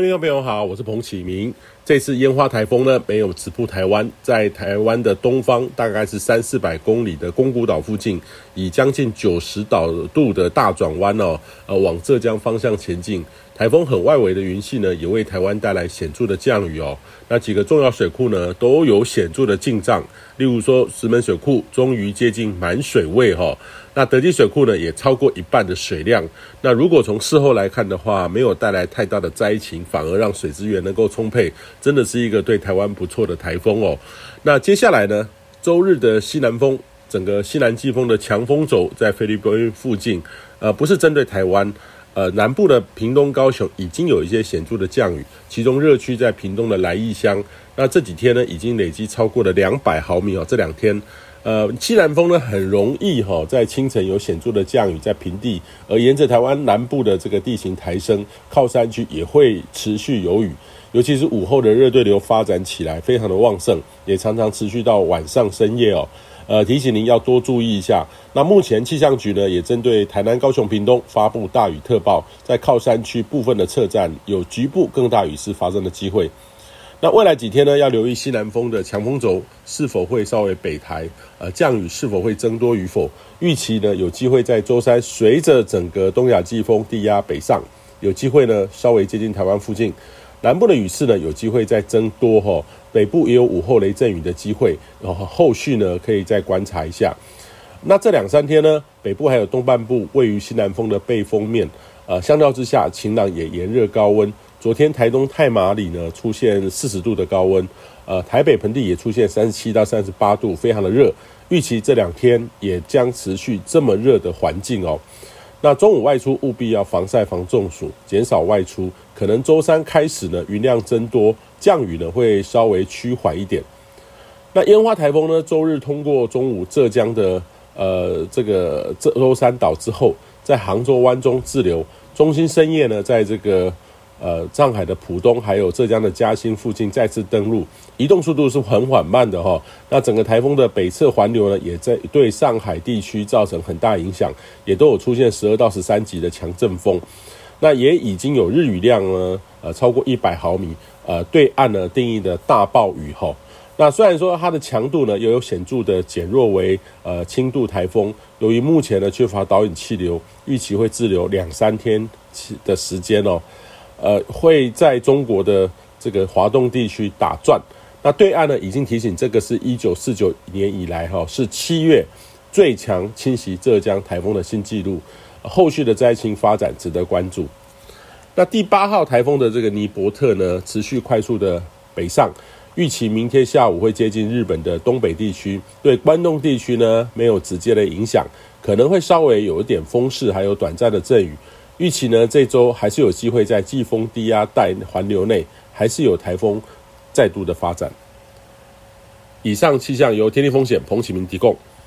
各位听众朋友好，我是彭启明。这次烟花台风呢没有直扑台湾，在台湾的东方大概是300-400公里的宫古岛附近，以将近90度的大转弯往浙江方向前进。台风很外围的云系呢也为台湾带来显著的降雨哦。那几个重要水库呢都有显著的进账，例如说石门水库终于接近满水位哦，那德基水库呢也超过一半的水量。那如果从事后来看的话，没有带来太大的灾情，反而让水资源能够充沛，真的是一个对台湾不错的台风哦。那接下来呢，周日的西南风，整个西南季风的强风轴在菲律宾附近，不是针对台湾，南部的屏东高雄已经有一些显著的降雨，其中热区在屏东的来义乡，那这几天呢已经累积超过了200毫米哦，这两天。西南风呢很容易在清晨有显著的降雨在平地，而沿着台湾南部的这个地形抬升，靠山区也会持续有雨，尤其是午后的热对流发展起来非常的旺盛，也常常持续到晚上深夜哦。提醒您要多注意一下。那目前气象局呢也针对台南、高雄、屏东发布大雨特报，在靠山区部分的侧站有局部更大雨势发生的机会。那未来几天呢，要留意西南风的强风轴是否会稍微北抬，降雨是否会增多与否。预期呢，有机会在周三随着整个东亚季风低压北上，有机会呢稍微接近台湾附近。南部的雨势呢，有机会再增多哦，北部也有午后雷阵雨的机会，然后后续呢可以再观察一下。那这2-3天呢，北部还有东半部位于西南风的背风面，相较之下，晴朗也炎热高温。昨天台东太麻里呢出现40度的高温，台北盆地也出现37-38度，非常的热。预期这2天也将持续这么热的环境哦。那中午外出务必要防晒防中暑，减少外出。可能周三开始呢云量增多，降雨呢会稍微趋缓一点。那烟花台风呢，周日通过中午浙江的这个浙山岛之后，在杭州湾中滞留，中心深夜呢在这个上海的浦东还有浙江的嘉兴附近再次登陆，移动速度是很缓慢的哦。那整个台风的北侧环流呢，也在对上海地区造成很大影响，也都有出现12到13级的强阵风。那也已经有日雨量呢，超过100毫米，对岸呢定义的大暴雨哦。那虽然说它的强度呢，也有显著的减弱为轻度台风，由于目前呢缺乏导引气流，预期会滞留2-3天的时间哦。会在中国的这个华东地区打转。那对岸呢已经提醒，这个是1949年以来是7月最强侵袭浙江台风的新纪录，后续的灾情发展值得关注。那第8号台风的这个尼伯特呢持续快速的北上，预期明天下午会接近日本的东北地区，对关东地区呢没有直接的影响，可能会稍微有一点风势还有短暂的阵雨。预期呢，这周还是有机会在季风低压带环流内，还是有台风再度的发展。以上气象由天气风险彭启明提供。